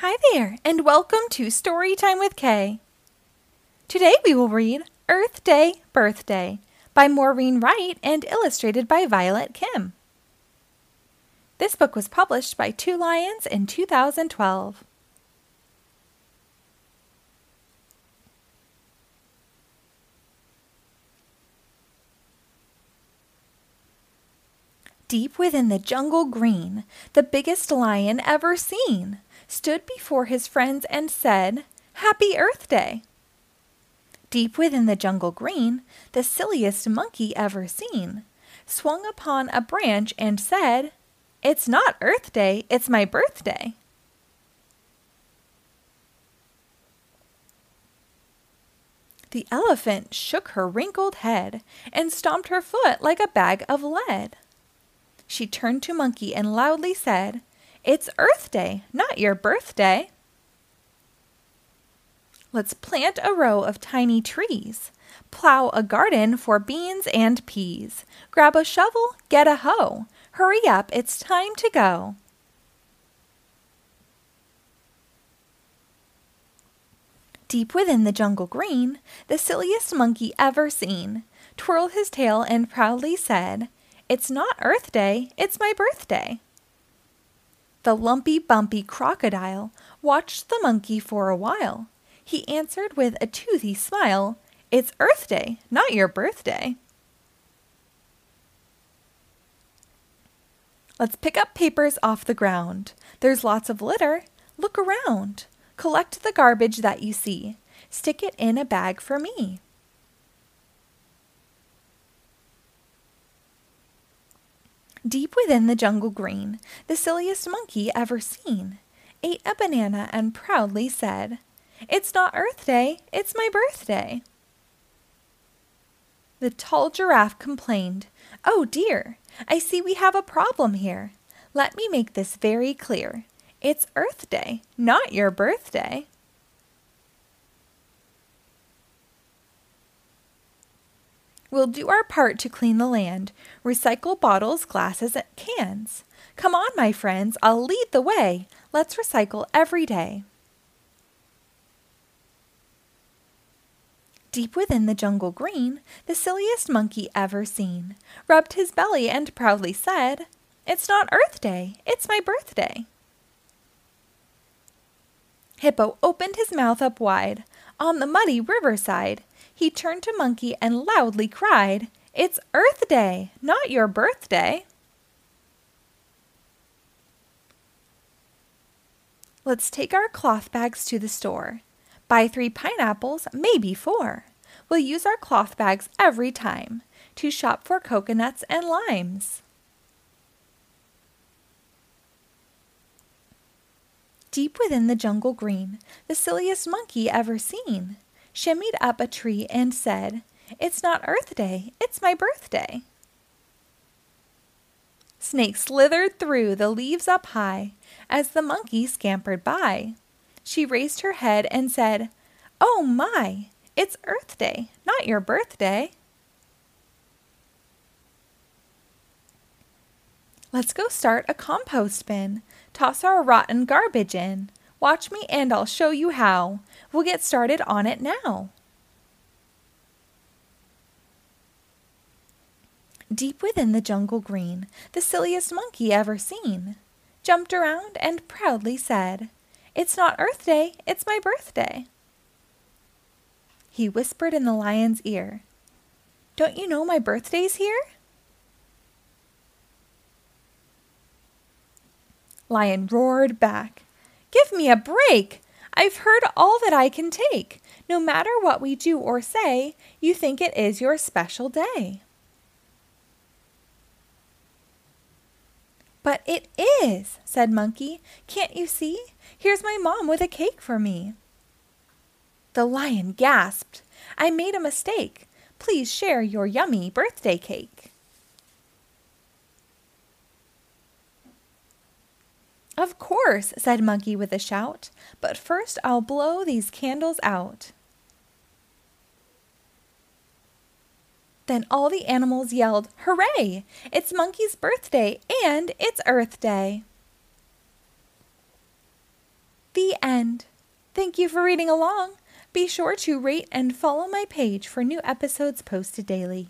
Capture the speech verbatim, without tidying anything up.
Hi there, and welcome to Storytime with Kay. Today we will read Earth Day Birthday by Maureen Wright and illustrated by Violet Kim. This book was published by Two Lions in two thousand twelve. Deep within the jungle green, the biggest lion ever seen stood before his friends and said, "Happy Earth Day!" Deep within the jungle green, the silliest monkey ever seen swung upon a branch and said, "It's not Earth Day, it's my birthday!" The elephant shook her wrinkled head and stomped her foot like a bag of lead. She turned to Monkey and loudly said, "It's Earth Day, not your birthday. Let's plant a row of tiny trees, plow a garden for beans and peas, grab a shovel, get a hoe, hurry up, it's time to go." Deep within the jungle green, the silliest monkey ever seen twirled his tail and proudly said, "It's not Earth Day, it's my birthday." The lumpy, bumpy crocodile watched the monkey for a while. He answered with a toothy smile, "It's Earth Day, not your birthday. Let's pick up papers off the ground. There's lots of litter. Look around. Collect the garbage that you see. Stick it in a bag for me." Deep within the jungle green, the silliest monkey ever seen ate a banana and proudly said, "It's not Earth Day, it's my birthday." The tall giraffe complained, "Oh dear, I see we have a problem here. Let me make this very clear. It's Earth Day, not your birthday." We'll do our part to clean the land, recycle bottles, glasses, and cans. Come on, my friends, I'll lead the way. Let's recycle every day. Deep within the jungle green, the silliest monkey ever seen rubbed his belly and proudly said, "It's not Earth Day, it's my birthday." Hippo opened his mouth up wide on the muddy riverside. He turned to Monkey and loudly cried, "It's Earth Day, not your birthday. Let's take our cloth bags to the store. Buy three pineapples, maybe four. We'll use our cloth bags every time to shop for coconuts and limes." Deep within the jungle green, the silliest monkey ever seen shimmied up a tree and said, "It's not Earth Day, it's my birthday." Snake slithered through the leaves up high as the monkey scampered by. She raised her head and said, "Oh my, it's Earth Day, not your birthday." Let's go start a compost bin. Toss our rotten garbage in. Watch me and I'll show you how. We'll get started on it now. Deep within the jungle green, the silliest monkey ever seen jumped around and proudly said, "It's not Earth Day, it's my birthday." He whispered in the lion's ear, "Don't you know my birthday's here?" Lion roared back, "Give me a break! I've heard all that I can take. No matter what we do or say, you think it is your special day." "But it is," said Monkey. "Can't you see? Here's my mom with a cake for me." The lion gasped, "I made a mistake. Please share your yummy birthday cake." "Of course," said Monkey with a shout, "but first I'll blow these candles out." Then all the animals yelled, "Hooray! It's Monkey's birthday and it's Earth Day!" The end. Thank you for reading along. Be sure to rate and follow my page for new episodes posted daily.